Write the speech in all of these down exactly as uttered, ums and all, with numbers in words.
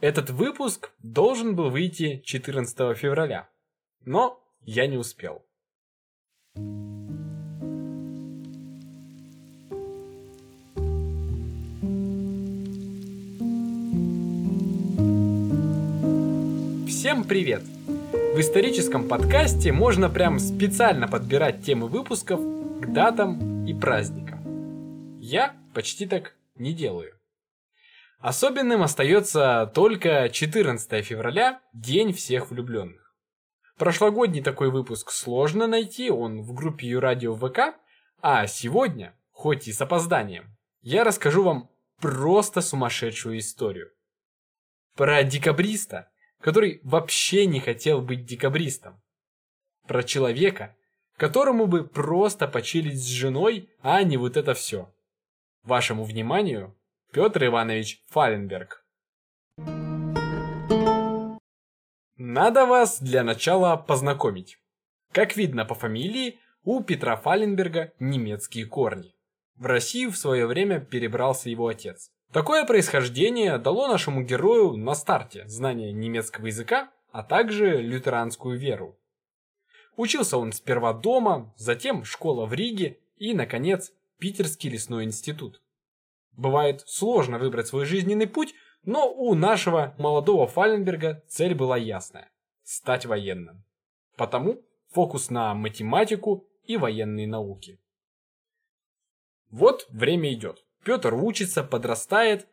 Этот выпуск должен был выйти четырнадцатого февраля, но я не успел. Всем привет! В историческом подкасте можно прям специально подбирать темы выпусков к датам и праздникам. Я почти так не делаю. Особенным остается только четырнадцатого февраля, День всех влюбленных. Прошлогодний такой выпуск сложно найти, он в группе Юрадио в ВК, а сегодня, хоть и с опозданием, я расскажу вам просто сумасшедшую историю. Про декабриста, который вообще не хотел быть декабристом. Про человека, которому бы просто почилить с женой, а не вот это все. Вашему вниманию Петр Иванович Фаленберг. Надо вас для начала познакомить. Как видно по фамилии, у Петра Фаленберга немецкие корни. В Россию в свое время перебрался его отец. Такое происхождение дало нашему герою на старте знание немецкого языка, а также лютеранскую веру. Учился он сперва дома, затем школа в Риге и, наконец, Питерский лесной институт. Бывает сложно выбрать свой жизненный путь, но у нашего молодого Фаленберга цель была ясная – стать военным. Потому фокус на математику и военные науки. Вот время идет. Петр учится, подрастает,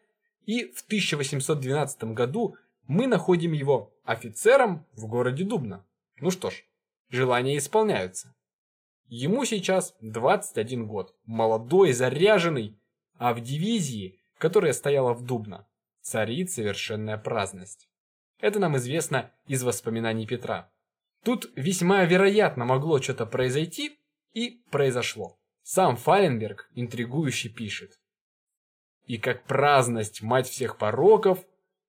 и в тысяча восемьсот двенадцатом году мы находим его офицером в городе Дубна. Ну что ж, желания исполняются. Ему сейчас двадцать один год, молодой, заряженный, а в дивизии, которая стояла в Дубно, царит совершенная праздность. Это нам известно из воспоминаний Петра. Тут весьма вероятно могло что-то произойти, и произошло. Сам Фаленберг интригующе пишет: «И как праздность мать всех пороков,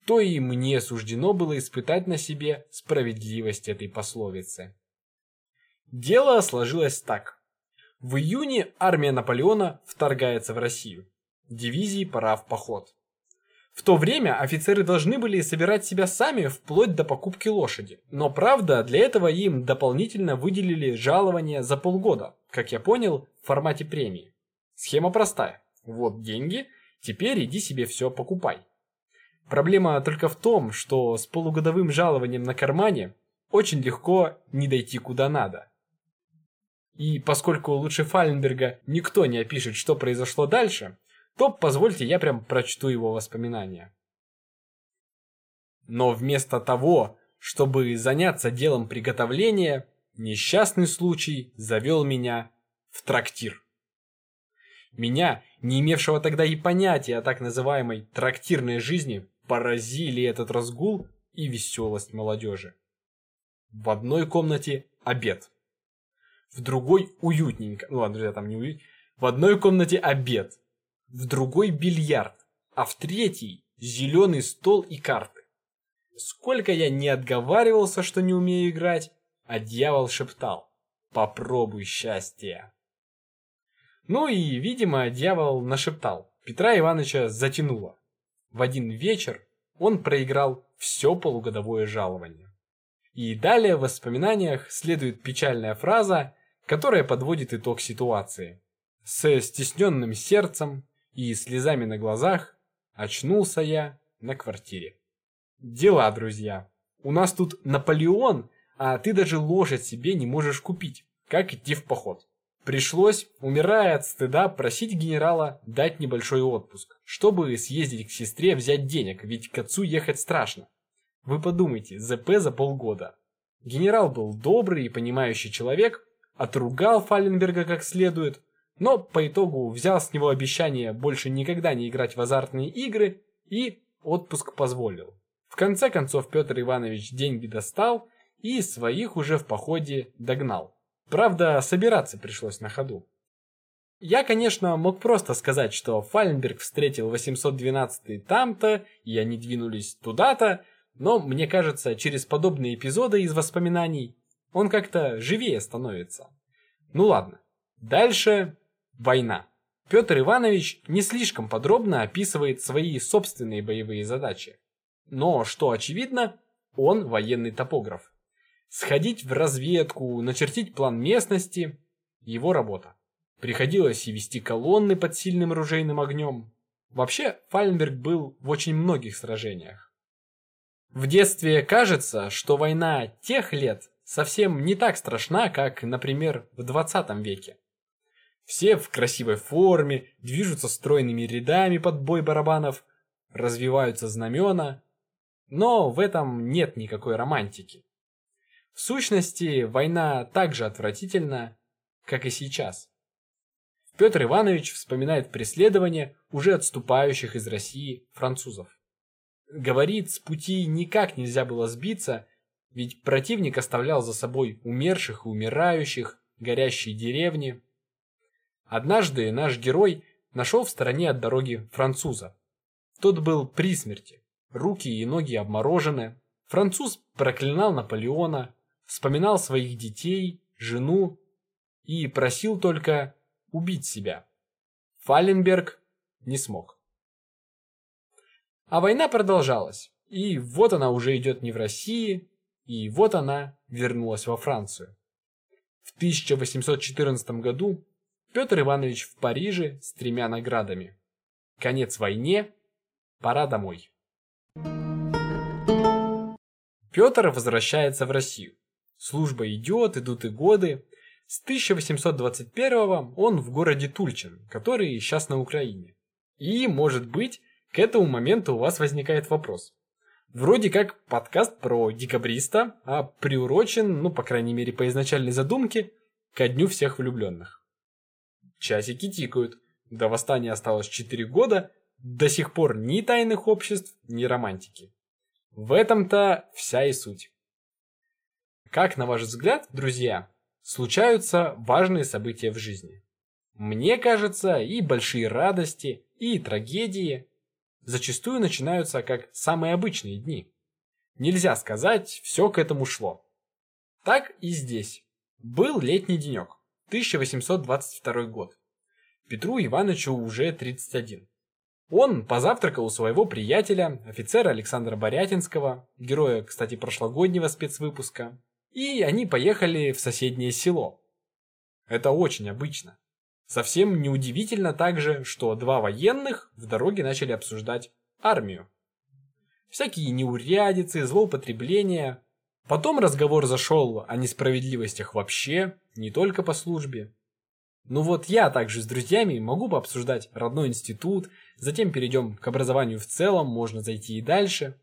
то и мне суждено было испытать на себе справедливость этой пословицы». Дело сложилось так. В июне армия Наполеона вторгается в Россию. Дивизии пора в поход. В то время офицеры должны были собирать себя сами вплоть до покупки лошади. Но правда, для этого им дополнительно выделили жалование за полгода, как я понял, в формате премии. Схема простая. Вот деньги, теперь иди себе все покупай. Проблема только в том, что с полугодовым жалованием на кармане очень легко не дойти куда надо. И поскольку лучше Фаленберга никто не опишет, что произошло дальше, то позвольте я прям прочту его воспоминания. Но вместо того, чтобы заняться делом приготовления, несчастный случай завел меня в трактир. Меня, не имевшего тогда и понятия о так называемой трактирной жизни, поразили этот разгул и веселость молодежи. В одной комнате обед, в другой уютненько, ну ладно, друзья, там не уютненько, в одной комнате обед, в другой бильярд, а в третий зеленый стол и карты. Сколько я не отговаривался, что не умею играть, а дьявол шептал: «Попробуй счастье». Ну и, видимо, дьявол нашептал. Петра Ивановича затянуло. В один вечер он проиграл все полугодовое жалование. И далее в воспоминаниях следует печальная фраза, которая подводит итог ситуации. «Со стесненным сердцем и слезами на глазах очнулся я на квартире». Дела, друзья. У нас тут Наполеон, а ты даже лошадь себе не можешь купить. Как идти в поход? Пришлось, умирая от стыда, просить генерала дать небольшой отпуск, чтобы съездить к сестре взять денег, ведь к отцу ехать страшно. Вы подумайте, ЗП за полгода. Генерал был добрый и понимающий человек, отругал Фаленберга как следует, но по итогу взял с него обещание больше никогда не играть в азартные игры и отпуск позволил. В конце концов Петр Иванович деньги достал и своих уже в походе догнал. Правда, собираться пришлось на ходу. Я, конечно, мог просто сказать, что Фаленберг встретил восемьсот двенадцатый там-то, и они двинулись туда-то, но, мне кажется, через подобные эпизоды из воспоминаний он как-то живее становится. Ну ладно. Дальше война. Петр Иванович не слишком подробно описывает свои собственные боевые задачи. Но, что очевидно, он военный топограф. Сходить в разведку, начертить план местности – его работа. Приходилось и вести колонны под сильным ружейным огнем. Вообще, Фаленберг был в очень многих сражениях. В детстве кажется, что война тех лет совсем не так страшна, как, например, в двадцатом веке. Все в красивой форме, движутся стройными рядами под бой барабанов, развиваются знамена. Но в этом нет никакой романтики. В сущности, война так же отвратительна, как и сейчас. Петр Иванович вспоминает преследование уже отступающих из России французов. Говорит, с пути никак нельзя было сбиться, ведь противник оставлял за собой умерших и умирающих, горящие деревни. Однажды наш герой нашел в стороне от дороги француза. Тот был при смерти, руки и ноги обморожены. Француз проклинал Наполеона, вспоминал своих детей, жену и просил только убить себя. Фаленберг не смог. А война продолжалась, и вот она уже идет не в России, и вот она вернулась во Францию. В тысяча восемьсот четырнадцатом году Петр Иванович в Париже с тремя наградами. Конец войне, пора домой. Петр возвращается в Россию. Служба идет, идут и годы. С тысяча восемьсот двадцать первого он в городе Тульчин, который сейчас на Украине. И, может быть, к этому моменту у вас возникает вопрос. Вроде как подкаст про декабриста, а приурочен, ну, по крайней мере, по изначальной задумке, ко дню всех влюбленных. Часики тикают. До восстания осталось четыре года, до сих пор ни тайных обществ, ни романтики. В этом-то вся и суть. Как, на ваш взгляд, друзья, случаются важные события в жизни? Мне кажется, и большие радости, и трагедии зачастую начинаются как самые обычные дни. Нельзя сказать, все к этому шло. Так и здесь. Был летний денек, тысяча восемьсот двадцать второй год. Петру Ивановичу уже тридцать один. Он позавтракал у своего приятеля, офицера Александра Барятинского, героя, кстати, прошлогоднего спецвыпуска. И они поехали в соседнее село. Это очень обычно. Совсем неудивительно также, что два военных в дороге начали обсуждать армию. Всякие неурядицы, злоупотребления. Потом разговор зашел о несправедливостях вообще, не только по службе. Ну вот я также с друзьями могу пообсуждать родной институт, затем перейдем к образованию в целом, можно зайти и дальше.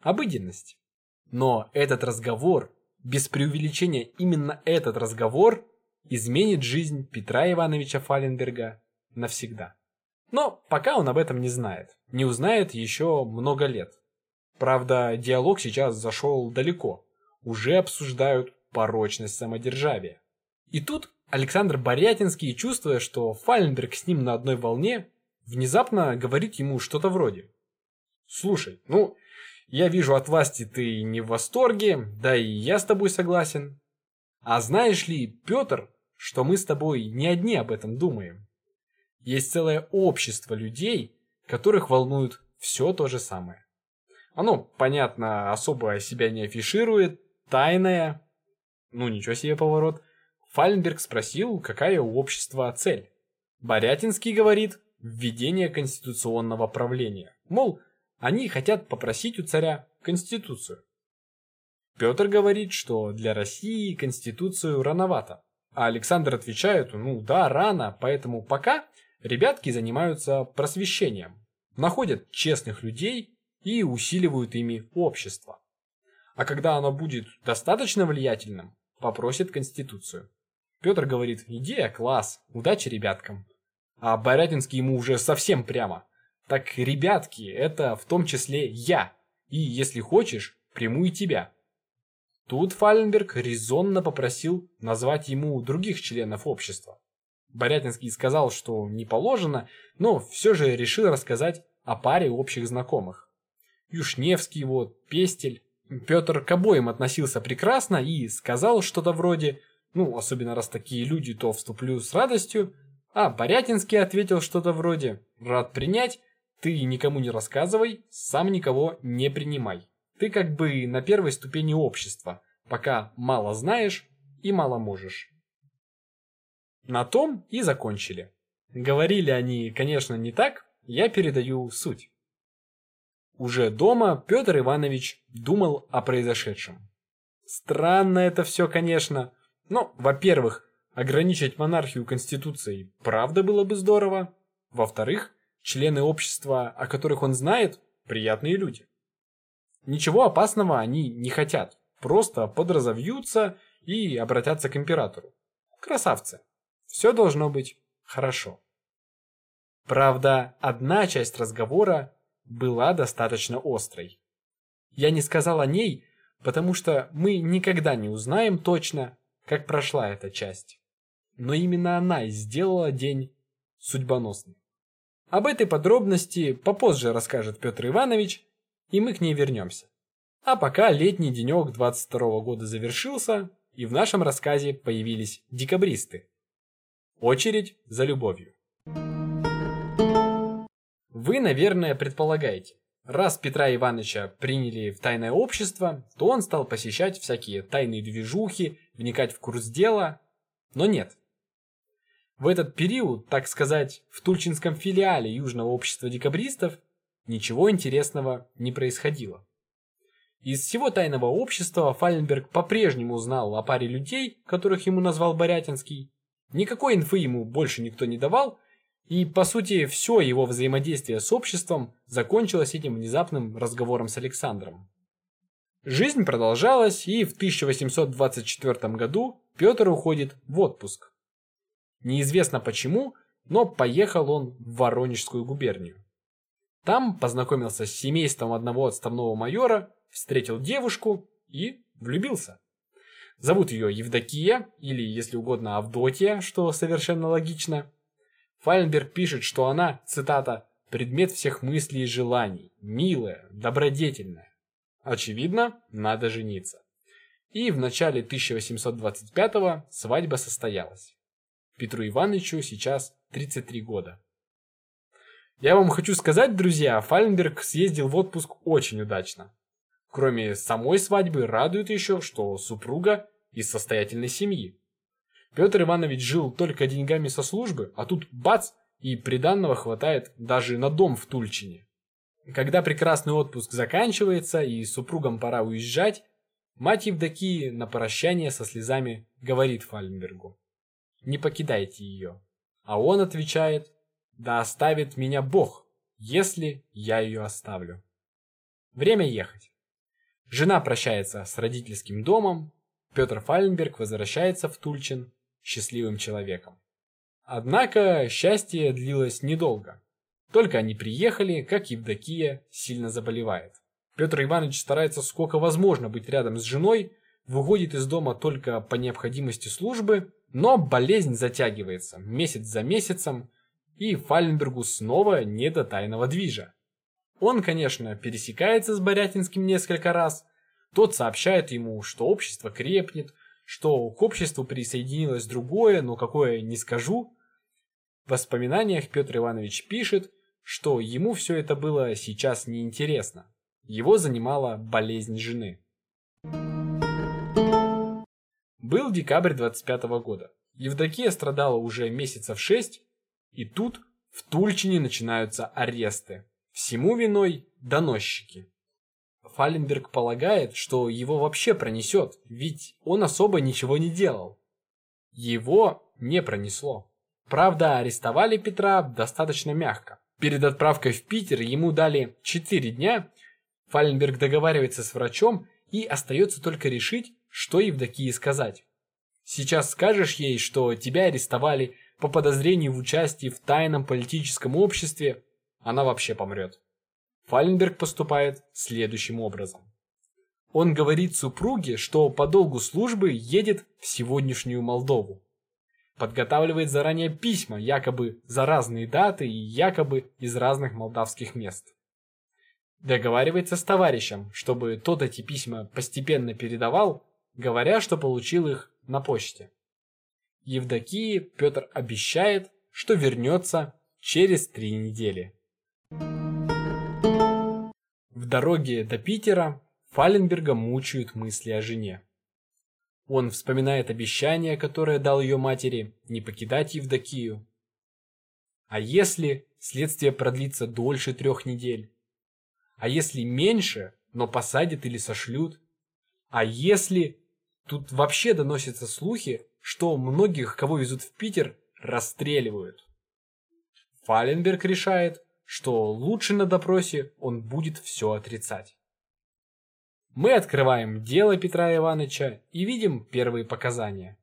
Обыденность. Но этот разговор... Без преувеличения, именно этот разговор изменит жизнь Петра Ивановича Фаленберга навсегда. Но пока он об этом не знает. Не узнает еще много лет. Правда, диалог сейчас зашел далеко. Уже обсуждают порочность самодержавия. И тут Александр Барятинский, чувствуя, что Фаленберг с ним на одной волне, внезапно говорит ему что-то вроде: «Слушай, ну... Я вижу, от власти ты не в восторге, да и я с тобой согласен. А знаешь ли, Петр, что мы с тобой не одни об этом думаем? Есть целое общество людей, которых волнует все то же самое. Оно, понятно, особо себя не афиширует, тайное». Ну ничего себе поворот. Фаленберг спросил, какая у общества цель. Барятинский говорит: введение конституционного правления. Мол, они хотят попросить у царя конституцию. Петр говорит, что для России конституцию рановато. А Александр отвечает: ну да, рано, поэтому пока ребятки занимаются просвещением, находят честных людей и усиливают ими общество. А когда оно будет достаточно влиятельным, попросят конституцию. Петр говорит: идея класс, удачи ребяткам. А Барятинский ему уже совсем прямо: так, ребятки, это в том числе я, и, если хочешь, приму и тебя. Тут Фаленберг резонно попросил назвать ему других членов общества. Барятинский сказал, что не положено, но все же решил рассказать о паре общих знакомых. Юшневский, вот, Пестель. Петр к обоим относился прекрасно и сказал что-то вроде: ну, особенно раз такие люди, то вступлю с радостью. А Барятинский ответил что-то вроде: рад принять. Ты никому не рассказывай, сам никого не принимай. Ты как бы на первой ступени общества, пока мало знаешь и мало можешь. На том и закончили. Говорили они, конечно, не так, я передаю суть. Уже дома Петр Иванович думал о произошедшем. Странно это все, конечно, но, во-первых, ограничить монархию конституцией правда было бы здорово, во-вторых, члены общества, о которых он знает, приятные люди. Ничего опасного они не хотят, просто подразовьются и обратятся к императору. Красавцы, все должно быть хорошо. Правда, одна часть разговора была достаточно острой. Я не сказал о ней, потому что мы никогда не узнаем точно, как прошла эта часть. Но именно она и сделала день судьбоносным. Об этой подробности попозже расскажет Петр Иванович, и мы к ней вернемся. А пока летний денек двадцать второго года завершился, и в нашем рассказе появились декабристы. Очередь за любовью. Вы, наверное, предполагаете, раз Петра Ивановича приняли в тайное общество, то он стал посещать всякие тайные движухи, вникать в курс дела, но нет. В этот период, так сказать, в Тульчинском филиале Южного общества декабристов ничего интересного не происходило. Из всего тайного общества Фаленберг по-прежнему знал о паре людей, которых ему назвал Барятинский. Никакой инфы ему больше никто не давал, и, по сути, все его взаимодействие с обществом закончилось этим внезапным разговором с Александром. Жизнь продолжалась, и в тысяча восемьсот двадцать четвёртом году Петр уходит в отпуск. Неизвестно почему, но поехал он в Воронежскую губернию. Там познакомился с семейством одного отставного майора, встретил девушку и влюбился. Зовут ее Евдокия, или, если угодно, Авдотья, что совершенно логично. Фаленберг пишет, что она, цитата, «предмет всех мыслей и желаний, милая, добродетельная». Очевидно, надо жениться. И в начале тысяча восемьсот двадцать пятого свадьба состоялась. Петру Ивановичу сейчас тридцать три года. Я вам хочу сказать, друзья, Фаленберг съездил в отпуск очень удачно. Кроме самой свадьбы, радует еще, что супруга из состоятельной семьи. Петр Иванович жил только деньгами со службы, а тут бац, и приданного хватает даже на дом в Тульчине. Когда прекрасный отпуск заканчивается и супругам пора уезжать, мать Евдокии на прощание со слезами говорит Фаленбергу: «Не покидайте ее». А он отвечает: «Да оставит меня Бог, если я ее оставлю». Время ехать. Жена прощается с родительским домом, Петр Фаленберг возвращается в Тульчин счастливым человеком. Однако счастье длилось недолго. Только они приехали, как Евдокия сильно заболевает. Петр Иванович старается сколько возможно быть рядом с женой, выходит из дома только по необходимости службы, но болезнь затягивается месяц за месяцем, и Фаленбергу снова не до тайного движа. Он, конечно, пересекается с Барятинским несколько раз. Тот сообщает ему, что общество крепнет, что к обществу присоединилось другое, но какое не скажу. В воспоминаниях Петр Иванович пишет, что ему все это было сейчас неинтересно. Его занимала болезнь жены. Был декабрь двадцать пятого года. Евдокия страдала уже месяцев шесть, и тут в Тульчине начинаются аресты. Всему виной доносчики. Фаленберг полагает, что его вообще пронесет, ведь он особо ничего не делал. Его не пронесло. Правда, арестовали Петра достаточно мягко. Перед отправкой в Питер ему дали четыре дня. Фаленберг договаривается с врачом, и остается только решить, что Евдокии сказать. Сейчас скажешь ей, что тебя арестовали по подозрению в участии в тайном политическом обществе, она вообще помрет. Фаленберг поступает следующим образом. Он говорит супруге, что по долгу службы едет в сегодняшнюю Молдову. Подготавливает заранее письма, якобы за разные даты и якобы из разных молдавских мест. Договаривается с товарищем, чтобы тот эти письма постепенно передавал, говоря, что получил их на почте. Евдокии Петр обещает, что вернется через три недели. В дороге до Питера Фаленберга мучают мысли о жене. Он вспоминает обещание, которое дал ее матери, не покидать Евдокию. А если следствие продлится дольше трех недель? А если меньше, но посадят или сошлют? А если... Тут вообще доносятся слухи, что многих, кого везут в Питер, расстреливают. Фаленберг решает, что лучше на допросе он будет все отрицать. Мы открываем дело Петра Ивановича и видим первые показания.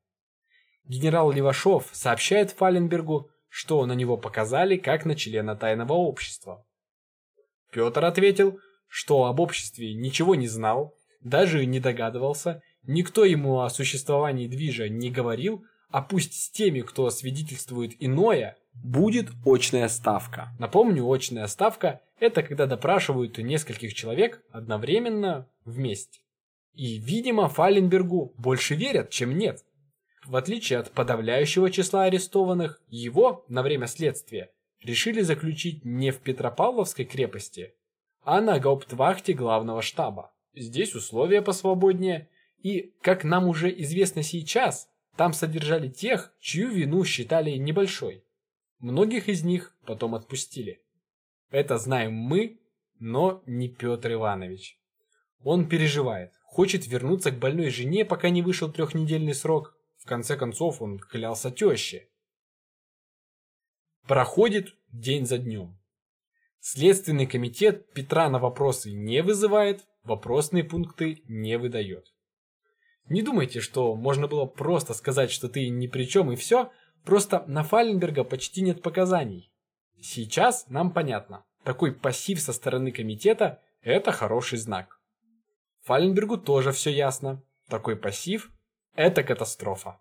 Генерал Левашов сообщает Фаленбергу, что на него показали как на члена тайного общества. Петр ответил, что об обществе ничего не знал, даже не догадывался, никто ему о существовании движа не говорил, а пусть с теми, кто свидетельствует иное, будет очная ставка. Напомню, очная ставка – это когда допрашивают нескольких человек одновременно вместе. И, видимо, Фаленбергу больше верят, чем нет. В отличие от подавляющего числа арестованных, его на время следствия решили заключить не в Петропавловской крепости, а на гауптвахте главного штаба. Здесь условия посвободнее, и, как нам уже известно сейчас, там содержали тех, чью вину считали небольшой. Многих из них потом отпустили. Это знаем мы, но не Петр Иванович. Он переживает, хочет вернуться к больной жене, пока не вышел трехнедельный срок. В конце концов, он клялся теще. Проходит день за днем. Следственный комитет Петра на вопросы не вызывает, вопросные пункты не выдает. Не думайте, что можно было просто сказать, что ты ни при чем и все, просто на Фаленберга почти нет показаний. Сейчас нам понятно, такой пассив со стороны комитета – это хороший знак. Фаленбергу тоже все ясно, такой пассив – это катастрофа.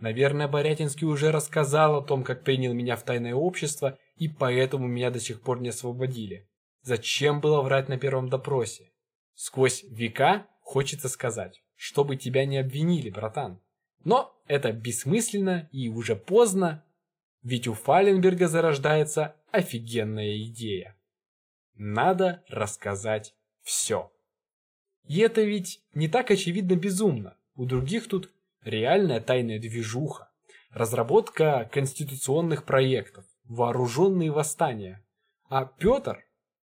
Наверное, Барятинский уже рассказал о том, как принял меня в тайное общество, и поэтому меня до сих пор не освободили. Зачем было врать на первом допросе? Сквозь века хочется сказать, чтобы тебя не обвинили, братан. Но это бессмысленно и уже поздно, ведь у Фаленберга зарождается офигенная идея. Надо рассказать все. И это ведь не так очевидно безумно. У других тут реальная тайная движуха, разработка конституционных проектов, вооруженные восстания. А Петр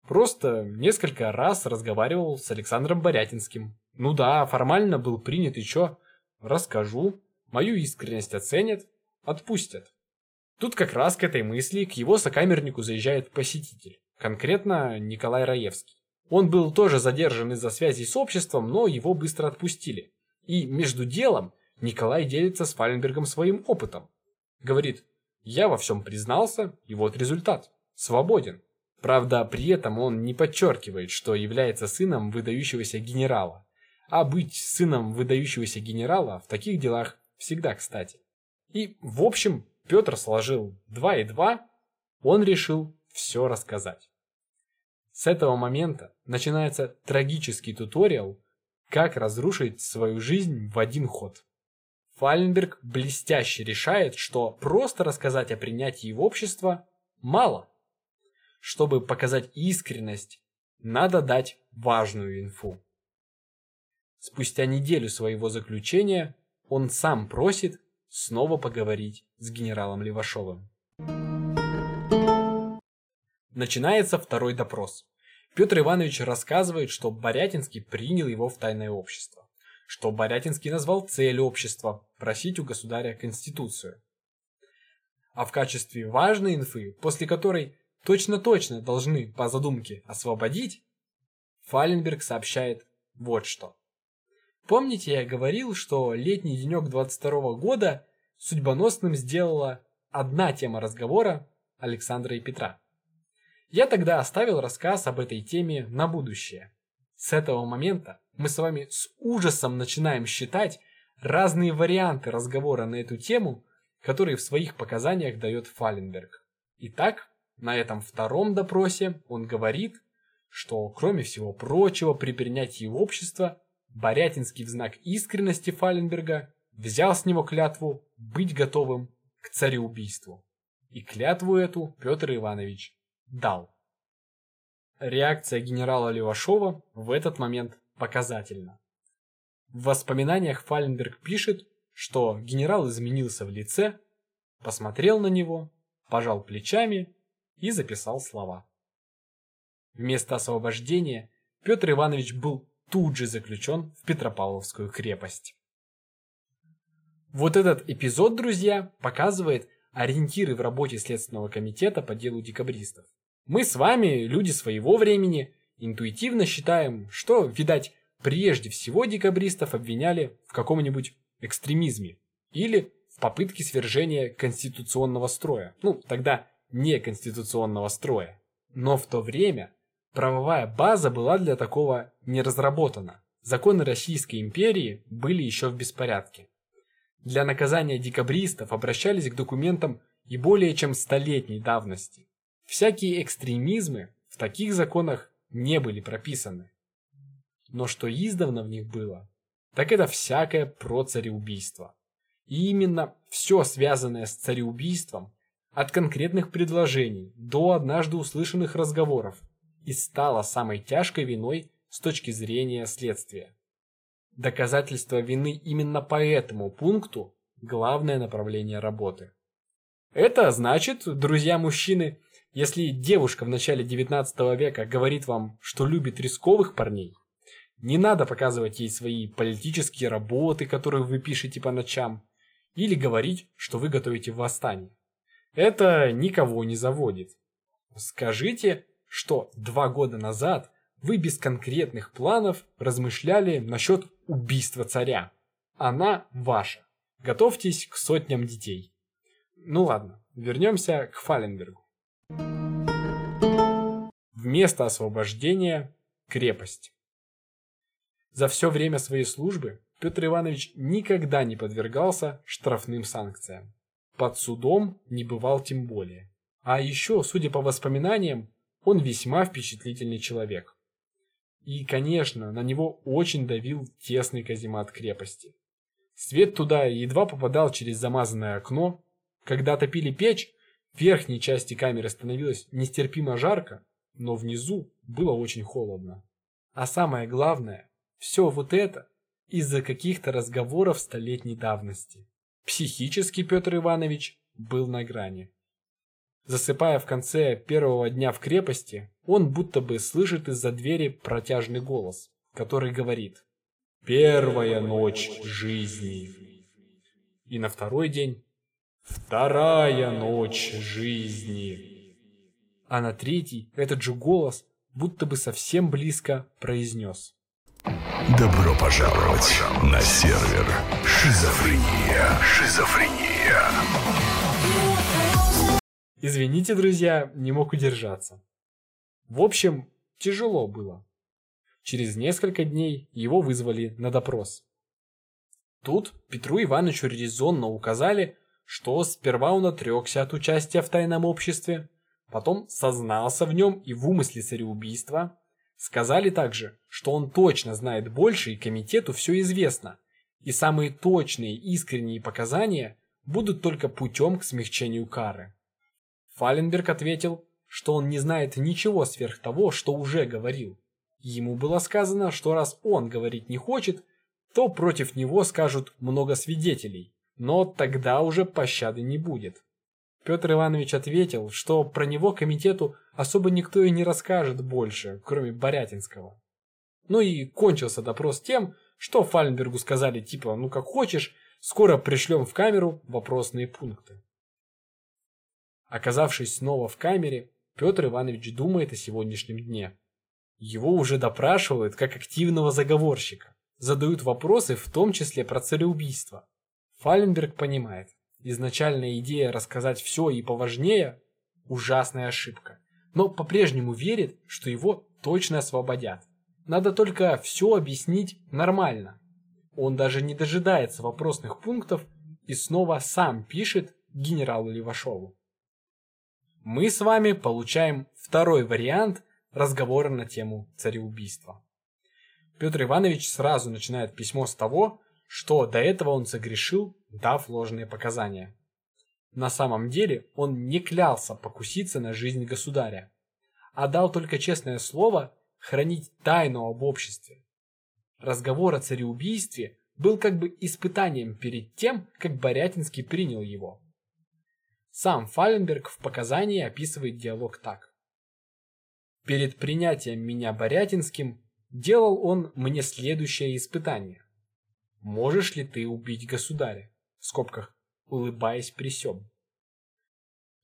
просто несколько раз разговаривал с Александром Барятинским. Ну да, формально был принят и чё? Расскажу, мою искренность оценят, отпустят. Тут как раз к этой мысли к его сокамернику заезжает посетитель, конкретно Николай Раевский. Он был тоже задержан из-за связей с обществом, но его быстро отпустили. И между делом Николай делится с Фаленбергом своим опытом. Говорит, я во всем признался, и вот результат, свободен. Правда, при этом он не подчеркивает, что является сыном выдающегося генерала. А быть сыном выдающегося генерала в таких делах всегда кстати. И, в общем, Петр сложил два и два, он решил все рассказать. С этого момента начинается трагический туториал, как разрушить свою жизнь в один ход. Фаленберг блестяще решает, что просто рассказать о принятии в общество мало. Чтобы показать искренность, надо дать важную инфу. Спустя неделю своего заключения он сам просит снова поговорить с генералом Левашовым. Начинается второй допрос. Петр Иванович рассказывает, что Барятинский принял его в тайное общество, что Барятинский назвал цель общества – просить у государя Конституцию. А в качестве важной инфы, после которой точно-точно должны по задумке освободить, Фаленберг сообщает вот что. Помните, я говорил, что летний денек двадцать второго года судьбоносным сделала одна тема разговора Александра и Петра. Я тогда оставил рассказ об этой теме на будущее. С этого момента мы с вами с ужасом начинаем считать разные варианты разговора на эту тему, которые в своих показаниях дает Фаленберг. Итак, на этом втором допросе он говорит, что, кроме всего прочего, при принятии в общество Барятинский в знак искренности Фаленберга взял с него клятву быть готовым к цареубийству. И клятву эту Петр Иванович дал. Реакция генерала Левашова в этот момент показательна. В воспоминаниях Фаленберг пишет, что генерал изменился в лице, посмотрел на него, пожал плечами и записал слова. Вместо освобождения Петр Иванович был тут же заключен в Петропавловскую крепость. Вот этот эпизод, друзья, показывает ориентиры в работе Следственного комитета по делу декабристов. Мы с вами, люди своего времени, интуитивно считаем, что, видать, прежде всего декабристов обвиняли в каком-нибудь экстремизме или в попытке свержения конституционного строя, ну, тогда неконституционного строя. Но в то время правовая база была для такого не разработана. Законы Российской империи были еще в беспорядке. Для наказания декабристов обращались к документам и более чем столетней давности. Всякие экстремизмы в таких законах не были прописаны. Но что издавна в них было, так это всякое про цареубийство. И именно все, связанное с цареубийством, от конкретных предложений до однажды услышанных разговоров, и стало самой тяжкой виной с точки зрения следствия. Доказательство вины именно по этому пункту – главное направление работы. Это значит, друзья мужчины, если девушка в начале девятнадцатого века говорит вам, что любит рисковых парней, не надо показывать ей свои политические работы, которые вы пишете по ночам, или говорить, что вы готовите восстание. Это никого не заводит. Скажите, что два года назад вы без конкретных планов размышляли насчет убийства царя. Она ваша. Готовьтесь к сотням детей. Ну ладно, вернемся к Фаленбергу. Вместо освобождения – крепость. За все время своей службы Петр Иванович никогда не подвергался штрафным санкциям. Под судом не бывал тем более. А еще, судя по воспоминаниям, он весьма впечатлительный человек. И, конечно, на него очень давил тесный каземат крепости. Свет туда едва попадал через замазанное окно. Когда топили печь, в верхней части камеры становилось нестерпимо жарко, но внизу было очень холодно. А самое главное, все вот это из-за каких-то разговоров столетней давности. Психически Петр Иванович был на грани. Засыпая в конце первого дня в крепости, он будто бы слышит из-за двери протяжный голос, который говорит: «Первая ночь жизни». И на второй день: «Вторая ночь жизни». А на третий этот же голос будто бы совсем близко произнес: «Добро пожаловать на сервер Шизофрения. Шизофрения». Извините, друзья, не мог удержаться. В общем, тяжело было. Через несколько дней его вызвали на допрос. Тут Петру Ивановичу резонно указали, что сперва он отрекся от участия в тайном обществе, потом сознался в нем и в умысле цареубийства. Сказали также, что он точно знает больше и комитету все известно, и самые точные искренние показания будут только путем к смягчению кары. Фаленберг ответил, что он не знает ничего сверх того, что уже говорил. Ему было сказано, что раз он говорить не хочет, то против него скажут много свидетелей, но тогда уже пощады не будет. Петр Иванович ответил, что про него комитету особо никто и не расскажет больше, кроме Барятинского. Ну и кончился допрос тем, что Фаленбергу сказали типа «ну как хочешь, скоро пришлем в камеру вопросные пункты». Оказавшись снова в камере, Петр Иванович думает о сегодняшнем дне. Его уже допрашивают как активного заговорщика. Задают вопросы, в том числе про цареубийство. Фаленберг понимает, изначальная идея рассказать все и поважнее – ужасная ошибка. Но по-прежнему верит, что его точно освободят. Надо только все объяснить нормально. Он даже не дожидается вопросных пунктов и снова сам пишет генералу Левашову. Мы с вами получаем второй вариант разговора на тему цареубийства. Петр Иванович сразу начинает письмо с того, что до этого он согрешил, дав ложные показания. На самом деле он не клялся покуситься на жизнь государя, а дал только честное слово хранить тайну об обществе. Разговор о цареубийстве был как бы испытанием перед тем, как Барятинский принял его. Сам Фаленберг в показании описывает диалог так. «Перед принятием меня Барятинским делал он мне следующее испытание. Можешь ли ты убить государя?» В скобках «улыбаясь присем».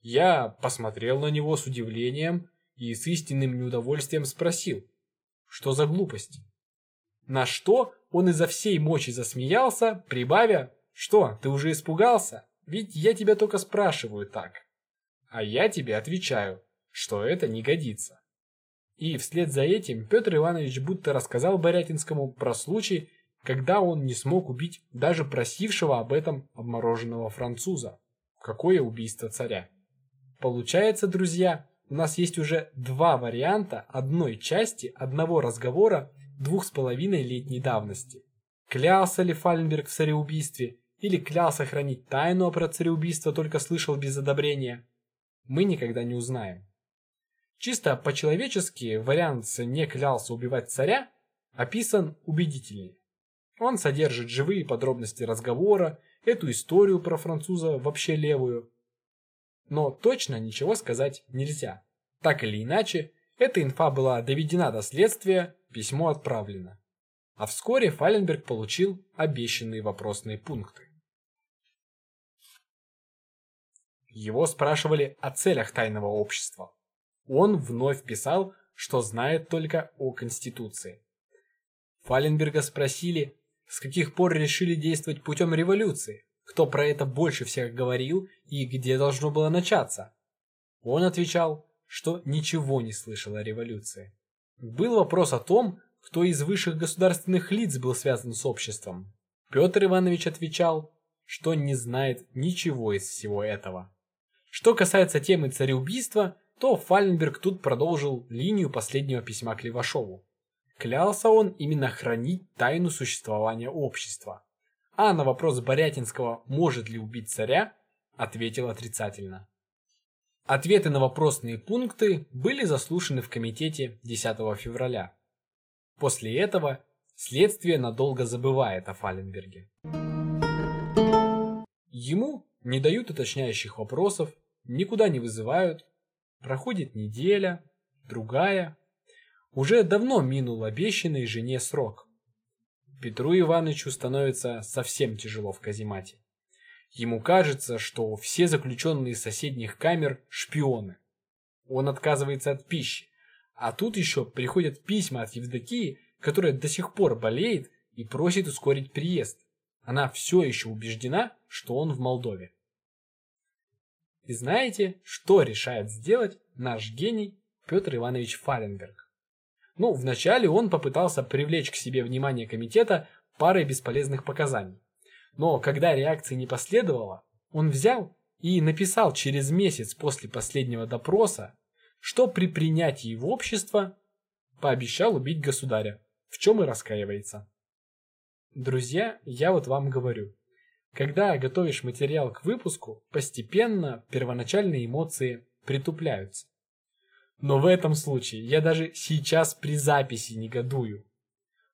Я посмотрел на него с удивлением и с истинным неудовольствием спросил, что за глупости. На что он изо всей мочи засмеялся, прибавя: «Что, ты уже испугался? Ведь я тебя только спрашиваю так». А я тебе отвечаю, что это не годится. И вслед за этим Петр Иванович будто рассказал Барятинскому про случай, когда он не смог убить даже просившего об этом обмороженного француза. Какое убийство царя? Получается, друзья, у нас есть уже два варианта одной части одного разговора двух с половиной летней давности. Клялся ли Фаленберг в цареубийстве или клялся хранить тайну про цареубийство, только слышал без одобрения, мы никогда не узнаем. Чисто по-человечески вариант «не клялся убивать царя» описан убедительнее. Он содержит живые подробности разговора, эту историю про француза вообще левую. Но точно ничего сказать нельзя. Так или иначе, эта инфа была доведена до следствия, письмо отправлено. А вскоре Фаленберг получил обещанные вопросные пункты. Его спрашивали о целях тайного общества. Он вновь писал, что знает только о Конституции. Фаленберга спросили, с каких пор решили действовать путем революции, кто про это больше всех говорил и где должно было начаться. Он отвечал, что ничего не слышал о революции. Был вопрос о том, кто из высших государственных лиц был связан с обществом. Петр Иванович отвечал, что не знает ничего из всего этого. Что касается темы цареубийства, то Фаленберг тут продолжил линию последнего письма к Левашову. Клялся он именно хранить тайну существования общества. А на вопрос Барятинского «может ли убить царя?» ответил отрицательно. Ответы на вопросные пункты были заслушаны в комитете десятого февраля. После этого следствие надолго забывает о Фаленберге. Ему не дают уточняющих вопросов, никуда не вызывают. Проходит неделя, другая. Уже давно минул обещанный жене срок. Петру Ивановичу становится совсем тяжело в каземате. Ему кажется, что все заключенные из соседних камер шпионы. Он отказывается от пищи. А тут еще приходят письма от Евдокии, которая до сих пор болеет и просит ускорить приезд. Она все еще убеждена, что он в Молдове. И знаете, что решает сделать наш гений Петр Иванович Фаленберг? Ну, вначале он попытался привлечь к себе внимание комитета парой бесполезных показаний. Но когда реакции не последовало, он взял и написал через месяц после последнего допроса, что при принятии в общество пообещал убить государя, в чем и раскаивается. Друзья, я вот вам говорю. Когда готовишь материал к выпуску, постепенно первоначальные эмоции притупляются. Но в этом случае я даже сейчас при записи негодую.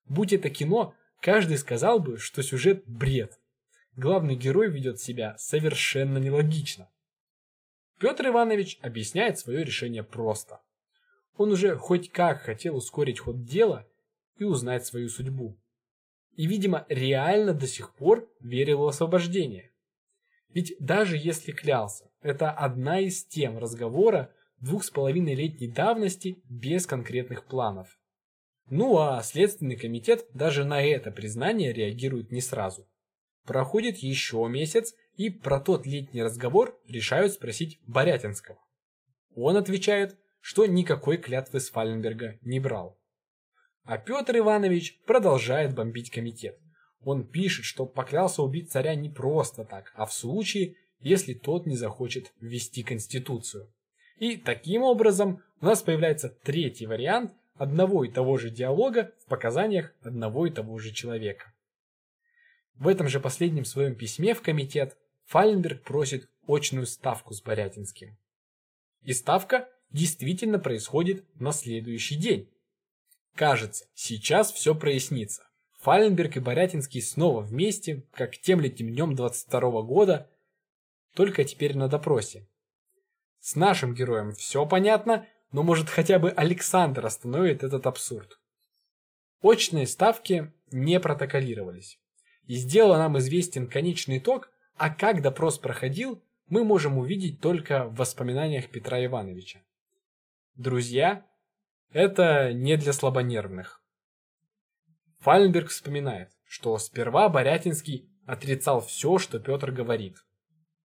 Будь это кино, каждый сказал бы, что сюжет – бред. Главный герой ведет себя совершенно нелогично. Петр Иванович объясняет свое решение просто. Он уже хоть как хотел ускорить ход дела и узнать свою судьбу. И, видимо, реально до сих пор верил в освобождение. Ведь даже если клялся, это одна из тем разговора двух с половиной летней давности без конкретных планов. Ну а Следственный комитет даже на это признание реагирует не сразу. Проходит еще месяц, и про тот летний разговор решают спросить Барятинского. Он отвечает, что никакой клятвы с Фаленберга не брал. А Петр Иванович продолжает бомбить комитет. Он пишет, что поклялся убить царя не просто так, а в случае, если тот не захочет ввести Конституцию. И таким образом у нас появляется третий вариант одного и того же диалога в показаниях одного и того же человека. В этом же последнем своем письме в комитет Фаленберг просит очную ставку с Барятинским. И ставка действительно происходит на следующий день. Кажется, сейчас все прояснится. Фаленберг и Барятинский снова вместе, как тем летним днем двадцать второго года, только теперь на допросе. С нашим героем все понятно, но может хотя бы Александр остановит этот абсурд. Очные ставки не протоколировались. Из дела нам известен конечный итог, а как допрос проходил, мы можем увидеть только в воспоминаниях Петра Ивановича. Друзья, это не для слабонервных. Фаленберг вспоминает, что сперва Барятинский отрицал все, что Петр говорит.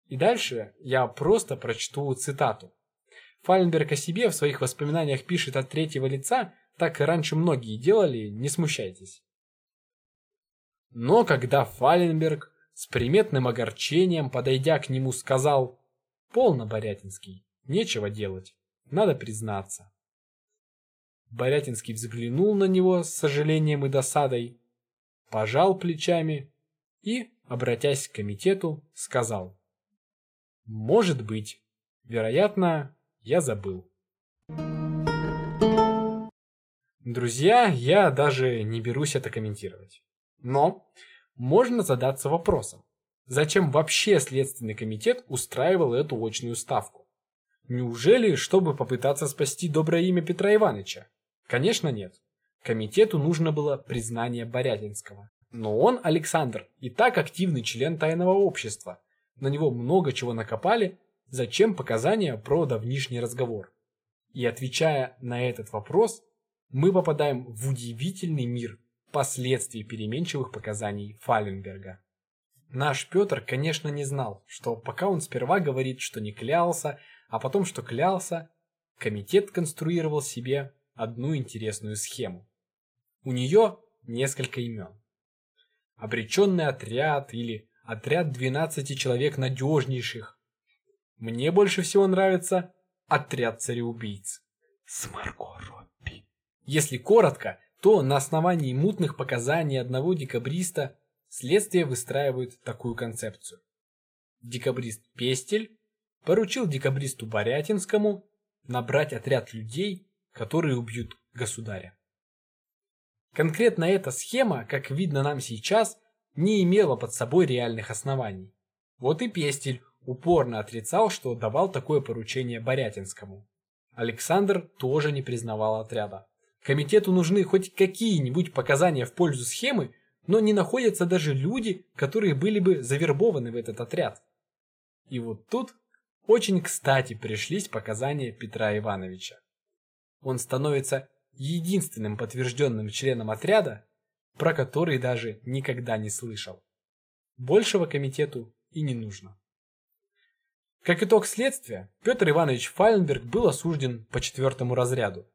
И дальше я просто прочту цитату. Фаленберг о себе в своих воспоминаниях пишет от третьего лица, так и раньше многие делали, не смущайтесь. Но когда Фаленберг с приметным огорчением, подойдя к нему, сказал: «Полно, Барятинский, нечего делать, надо признаться». Барятинский взглянул на него с сожалением и досадой, пожал плечами и, обратясь к комитету, сказал: «Может быть, вероятно, я забыл». Друзья, я даже не берусь это комментировать. Но можно задаться вопросом, зачем вообще Следственный комитет устраивал эту очную ставку? Неужели, чтобы попытаться спасти доброе имя Петра Ивановича? Конечно, нет. Комитету нужно было признание Барятинского. Но он, Александр, и так активный член тайного общества. На него много чего накопали, зачем показания про давнишний разговор? И отвечая на этот вопрос, мы попадаем в удивительный мир последствий переменчивых показаний Фаленберга. Наш Петр, конечно, не знал, что пока он сперва говорит, что не клялся, а потом, что клялся, комитет конструировал себе одну интересную схему. У нее несколько имен. Обреченный отряд или отряд двенадцати человек надежнейших. Мне больше всего нравится отряд цареубийц. Смарко Робби. Если коротко, то на основании мутных показаний одного декабриста следствие выстраивает такую концепцию. Декабрист Пестель поручил декабристу Барятинскому набрать отряд людей, которые убьют государя. Конкретно эта схема, как видно нам сейчас, не имела под собой реальных оснований. Вот и Пестель упорно отрицал, что давал такое поручение Барятинскому. Александр тоже не признавал отряда. Комитету нужны хоть какие-нибудь показания в пользу схемы, но не находятся даже люди, которые были бы завербованы в этот отряд. И вот тут очень кстати пришлись показания Петра Ивановича. Он становится единственным подтвержденным членом отряда, про который даже никогда не слышал. Большего комитету и не нужно. Как итог следствия, Петр Иванович Фаленберг был осужден по четвертому разряду.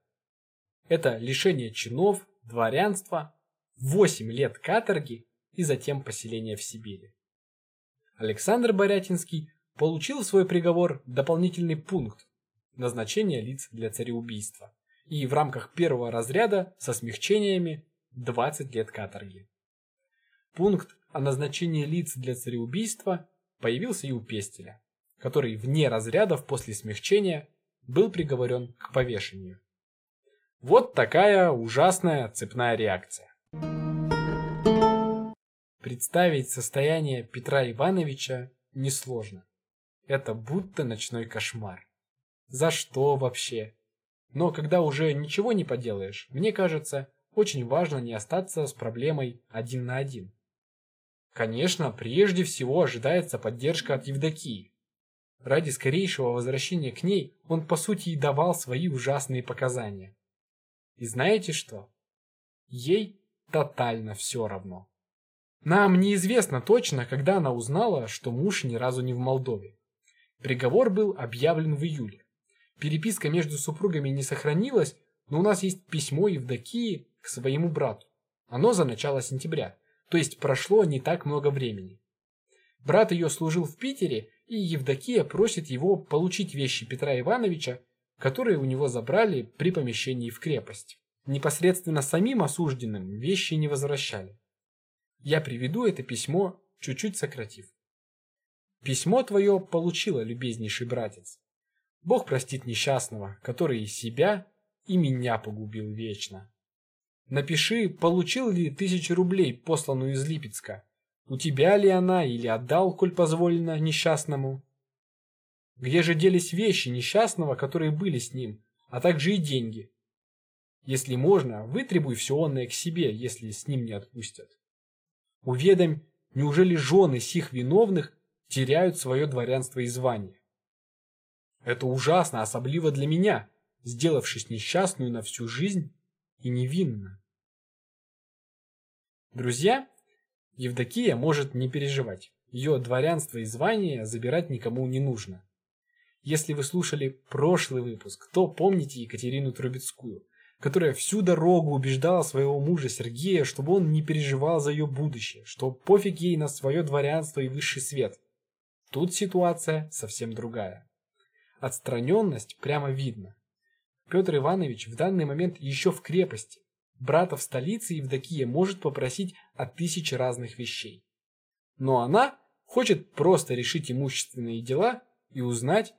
Это лишение чинов, дворянства, восемь лет каторги и затем поселение в Сибири. Александр Барятинский получил в свой приговор дополнительный пункт – назначение лиц для цареубийства и в рамках первого разряда со смягчениями двадцать лет каторги. Пункт о назначении лиц для цареубийства появился и у Пестеля, который вне разрядов после смягчения был приговорен к повешению. Вот такая ужасная цепная реакция. Представить состояние Петра Ивановича несложно. Это будто ночной кошмар. За что вообще? Но когда уже ничего не поделаешь, мне кажется, очень важно не остаться с проблемой один на один. Конечно, прежде всего ожидается поддержка от Евдокии. Ради скорейшего возвращения к ней он по сути и давал свои ужасные показания. И знаете что? Ей тотально все равно. Нам неизвестно точно, когда она узнала, что муж ни разу не в Молдове. Приговор был объявлен в июле. Переписка между супругами не сохранилась, но у нас есть письмо Евдокии к своему брату. Оно за начало сентября, то есть прошло не так много времени. Брат ее служил в Питере, и Евдокия просит его получить вещи Петра Ивановича, которые у него забрали при помещении в крепость. Непосредственно самим осужденным вещи не возвращали. Я приведу это письмо, чуть-чуть сократив. «Письмо твое получила, любезнейший братец. Бог простит несчастного, который и себя, и меня погубил вечно. Напиши, получил ли тысячу рублей, посланную из Липецка. У тебя ли она, или отдал, коль позволено, несчастному? Где же делись вещи несчастного, которые были с ним, а также и деньги? Если можно, вытребуй все онное к себе, если с ним не отпустят. Уведомь, неужели жены сих виновных теряют свое дворянство и звание? Это ужасно, особливо для меня, сделавшись несчастную на всю жизнь и невинно. Друзья, Евдокия может не переживать. Ее дворянство и звание забирать никому не нужно. Если вы слушали прошлый выпуск, то помните Екатерину Трубецкую, которая всю дорогу убеждала своего мужа Сергея, чтобы он не переживал за ее будущее, что пофиг ей на свое дворянство и высший свет. Тут ситуация совсем другая. Отстраненность прямо видно. Петр Иванович в данный момент еще в крепости. Брата в столице Евдокия может попросить о тысяче разных вещей. Но она хочет просто решить имущественные дела и узнать,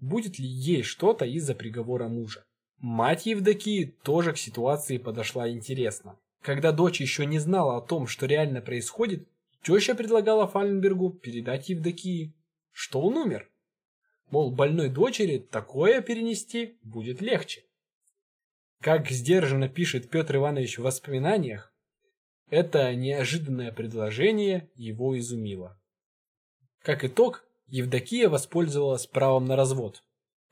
будет ли ей что-то из-за приговора мужа. Мать Евдокии тоже к ситуации подошла интересно. Когда дочь еще не знала о том, что реально происходит, теща предлагала Фаленбергу передать Евдокии, что он умер. Мол, больной дочери такое перенести будет легче. Как сдержанно пишет Петр Иванович в воспоминаниях, это неожиданное предложение его изумило. Как итог, Евдокия воспользовалась правом на развод,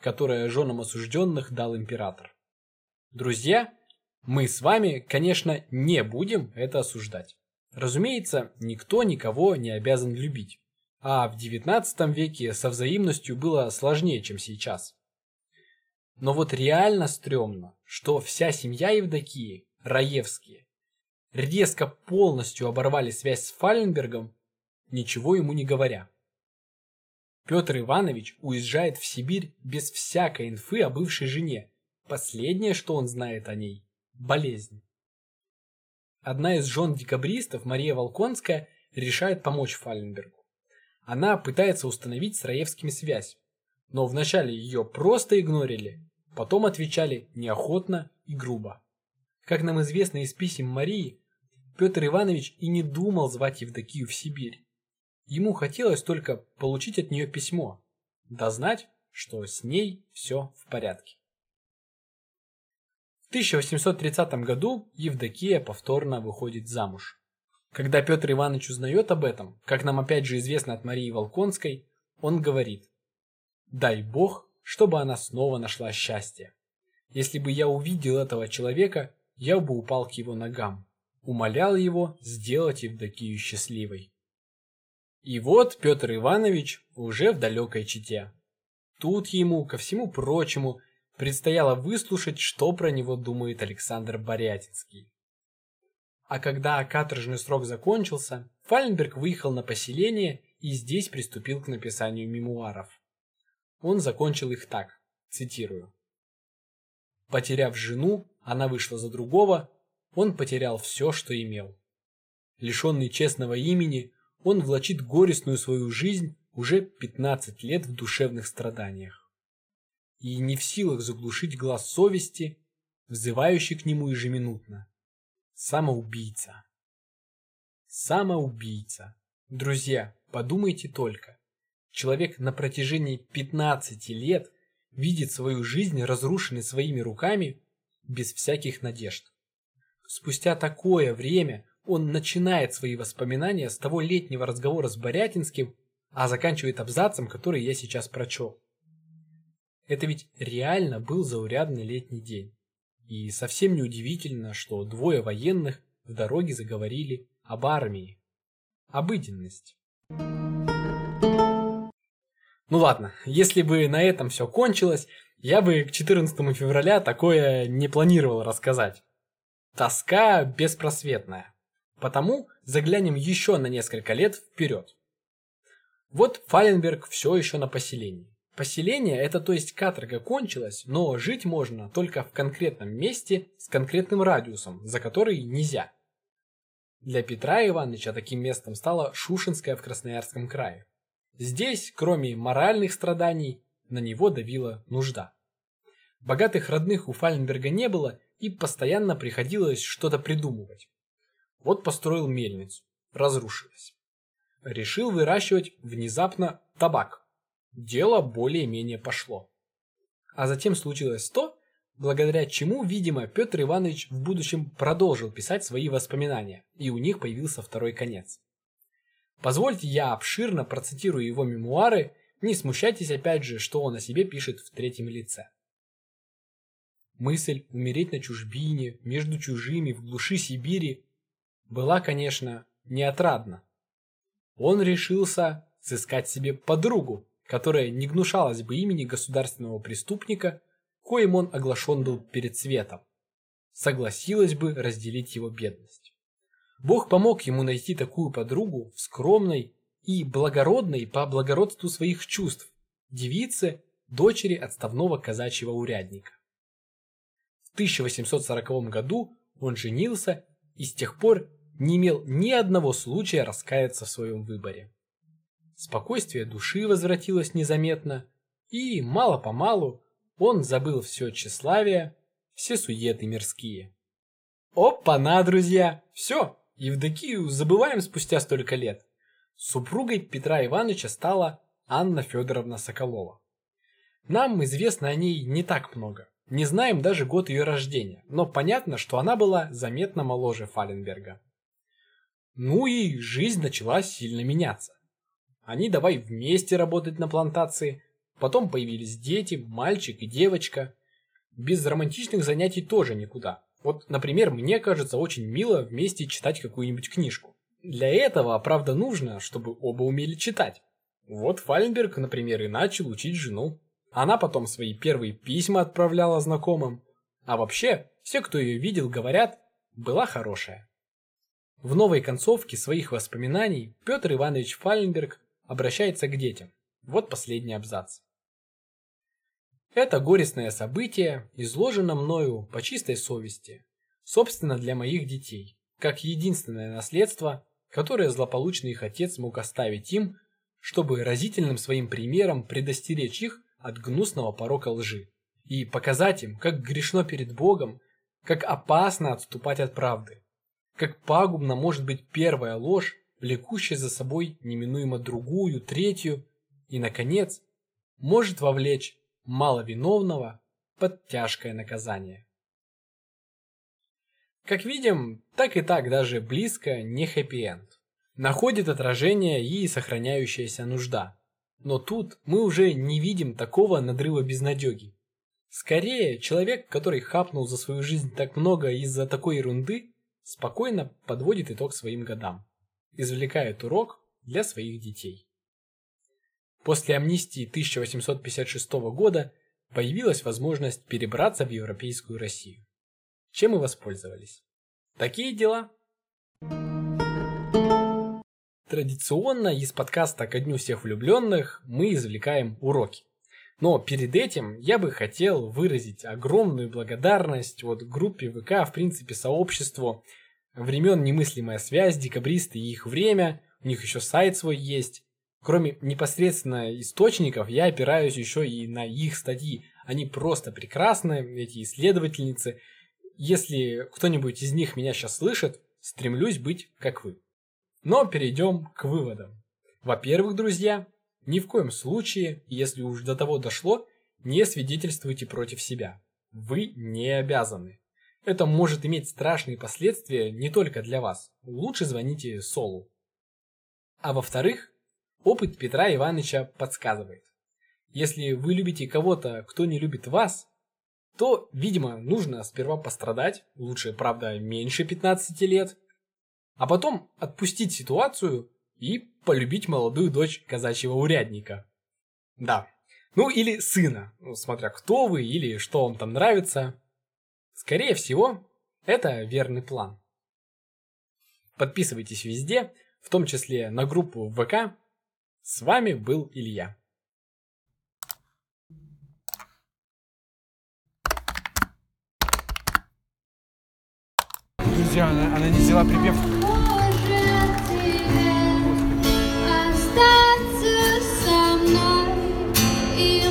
которое женам осужденных дал император. Друзья, мы с вами, конечно, не будем это осуждать. Разумеется, никто никого не обязан любить. А в девятнадцатом веке со взаимностью было сложнее, чем сейчас. Но вот реально стрёмно, что вся семья Евдокии, Раевские, резко полностью оборвали связь с Фаленбергом, ничего ему не говоря. Петр Иванович уезжает в Сибирь без всякой инфы о бывшей жене. Последнее, что он знает о ней – болезнь. Одна из жен декабристов, Мария Волконская, решает помочь Фаленбергу. Она пытается установить с Раевскими связь, но вначале ее просто игнорили, потом отвечали неохотно и грубо. Как нам известно из писем Марии, Петр Иванович и не думал звать Евдокию в Сибирь. Ему хотелось только получить от нее письмо, да знать, что с ней все в порядке. В тысяча восемьсот тридцатом году Евдокия повторно выходит замуж. Когда Петр Иванович узнает об этом, как нам опять же известно от Марии Волконской, он говорит: «Дай Бог, чтобы она снова нашла счастье. Если бы я увидел этого человека, я бы упал к его ногам, умолял его сделать Евдокию счастливой». И вот Петр Иванович уже в далекой Чите. Тут ему, ко всему прочему, предстояло выслушать, что про него думает Александр Барятинский. А когда каторжный срок закончился, Фаленберг выехал на поселение и здесь приступил к написанию мемуаров. Он закончил их так, цитирую. «Потеряв жену, она вышла за другого, он потерял все, что имел. Лишенный честного имени, он влачит горестную свою жизнь уже пятнадцать лет в душевных страданиях. И не в силах заглушить глас совести, взывающий к нему ежеминутно. Самоубийца. Самоубийца. Друзья, подумайте только. Человек на протяжении пятнадцати лет видит свою жизнь разрушенной своими руками без всяких надежд. Спустя такое время он начинает свои воспоминания с того летнего разговора с Барятинским, а заканчивает абзацем, который я сейчас прочел. Это ведь реально был заурядный летний день. И совсем неудивительно, что двое военных в дороге заговорили об армии. Обыденность. Ну ладно, если бы на этом все кончилось, я бы к четырнадцатому февраля такое не планировал рассказать. Тоска беспросветная. Потому заглянем еще на несколько лет вперед. Вот Фаленберг все еще на поселении. Поселение, это то есть каторга кончилась, но жить можно только в конкретном месте с конкретным радиусом, за который нельзя. Для Петра Ивановича таким местом стало Шушенское в Красноярском крае. Здесь, кроме моральных страданий, на него давила нужда. Богатых родных у Фаленберга не было, и постоянно приходилось что-то придумывать. Вот построил мельницу, разрушилась. Решил выращивать внезапно табак. Дело более-менее пошло. А затем случилось то, благодаря чему, видимо, Петр Иванович в будущем продолжил писать свои воспоминания, и у них появился второй конец. Позвольте я обширно процитирую его мемуары, не смущайтесь опять же, что он о себе пишет в третьем лице. Мысль умереть на чужбине, между чужими, в глуши Сибири была, конечно, неотрадна. Он решился сыскать себе подругу, которая не гнушалась бы имени государственного преступника, коим он оглашен был перед светом, согласилась бы разделить его бедность. Бог помог ему найти такую подругу в скромной и благородной по благородству своих чувств девице, дочери отставного казачьего урядника. В тысяча восемьсот сороковом году он женился и с тех пор не имел ни одного случая раскаяться в своем выборе. Спокойствие души возвратилось незаметно, и мало-помалу он забыл все тщеславие, все суеты мирские. Опа-на, друзья! Все, Евдокию забываем спустя столько лет. Супругой Петра Ивановича стала Анна Федоровна Соколова. Нам известно о ней не так много, не знаем даже год ее рождения, но понятно, что она была заметно моложе Фаленберга. Ну и жизнь начала сильно меняться. Они давай вместе работать на плантации, потом появились дети, мальчик и девочка. Без романтичных занятий тоже никуда. Вот, например, мне кажется очень мило вместе читать какую-нибудь книжку. Для этого, правда, нужно, чтобы оба умели читать. Вот Фаленберг, например, и начал учить жену. Она потом свои первые письма отправляла знакомым. А вообще, все, кто ее видел, говорят, была хорошая. В новой концовке своих воспоминаний Петр Иванович Фаленберг обращается к детям. Вот последний абзац. Это горестное событие изложено мною по чистой совести, собственно, для моих детей, как единственное наследство, которое злополучный их отец мог оставить им, чтобы разительным своим примером предостеречь их от гнусного порока лжи и показать им, как грешно перед Богом, как опасно отступать от правды, как пагубна может быть первая ложь, влекущая за собой неминуемо другую, третью и, наконец, может вовлечь маловиновного под тяжкое наказание. Как видим, так и так даже близко не хэппи-энд. Находит отражение и сохраняющаяся нужда. Но тут мы уже не видим такого надрыва безнадёги. Скорее, человек, который хапнул за свою жизнь так много из-за такой ерунды, спокойно подводит итог своим годам, извлекает урок для своих детей. После амнистии тысяча восемьсот пятьдесят шестого года появилась возможность перебраться в европейскую Россию. Чем и воспользовались. Такие дела. Традиционно из подкаста «Ко дню всех влюбленных» мы извлекаем уроки. Но перед этим я бы хотел выразить огромную благодарность вот группе ВК, в принципе сообществу времен «Немыслимая связь», «Декабристы» и их время, у них еще сайт свой есть. Кроме непосредственно источников, я опираюсь еще и на их статьи. Они просто прекрасны, эти исследовательницы. Если кто-нибудь из них меня сейчас слышит, стремлюсь быть как вы. Но перейдем к выводам. Во-первых, друзья, ни в коем случае, если уж до того дошло, не свидетельствуйте против себя. Вы не обязаны. Это может иметь страшные последствия не только для вас. Лучше звоните Солу. А во-вторых, опыт Петра Ивановича подсказывает. Если вы любите кого-то, кто не любит вас, то, видимо, нужно сперва пострадать, лучше, правда, меньше пятнадцати лет, а потом отпустить ситуацию и полюбить молодую дочь казачьего урядника. Да, ну или сына, смотря кто вы или что вам там нравится. Скорее всего, это верный план. Подписывайтесь везде, в том числе на группу в ВК. С вами был Илья. Друзья, она, она не взяла припев. Может, остаться со мной и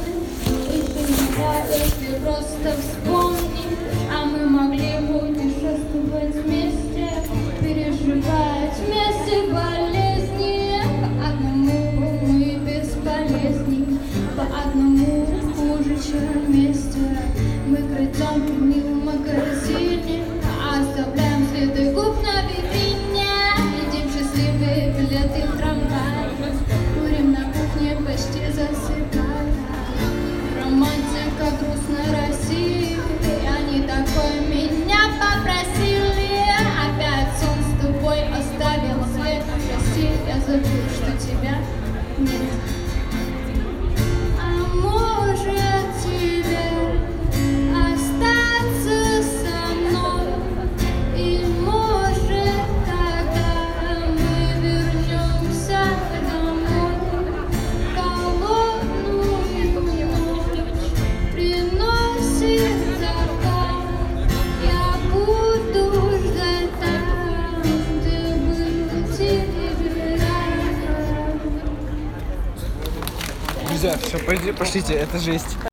это жесть. Просто вспомни, а мы могли путешествовать вместе, переживать вместе болезни. По одному мы бесполезней, по одному хуже, чем вместе. Мы крадем пыль в магазине, оставляем следы губ на витрине. Едим счастливые билеты в трамвае, курим на кухне, почти засыпая. Романтика грустной России, они такой меня попросили. Опять сон с тобой оставил свет. Прости, я забыл, что тебя нет. А может тебе остаться со мной? И может тогда мы вернемся домой. Холодную ночь приносит закат. Я буду ждать там, где был тебя. Друзья, все, пойди, пошлите, это жесть.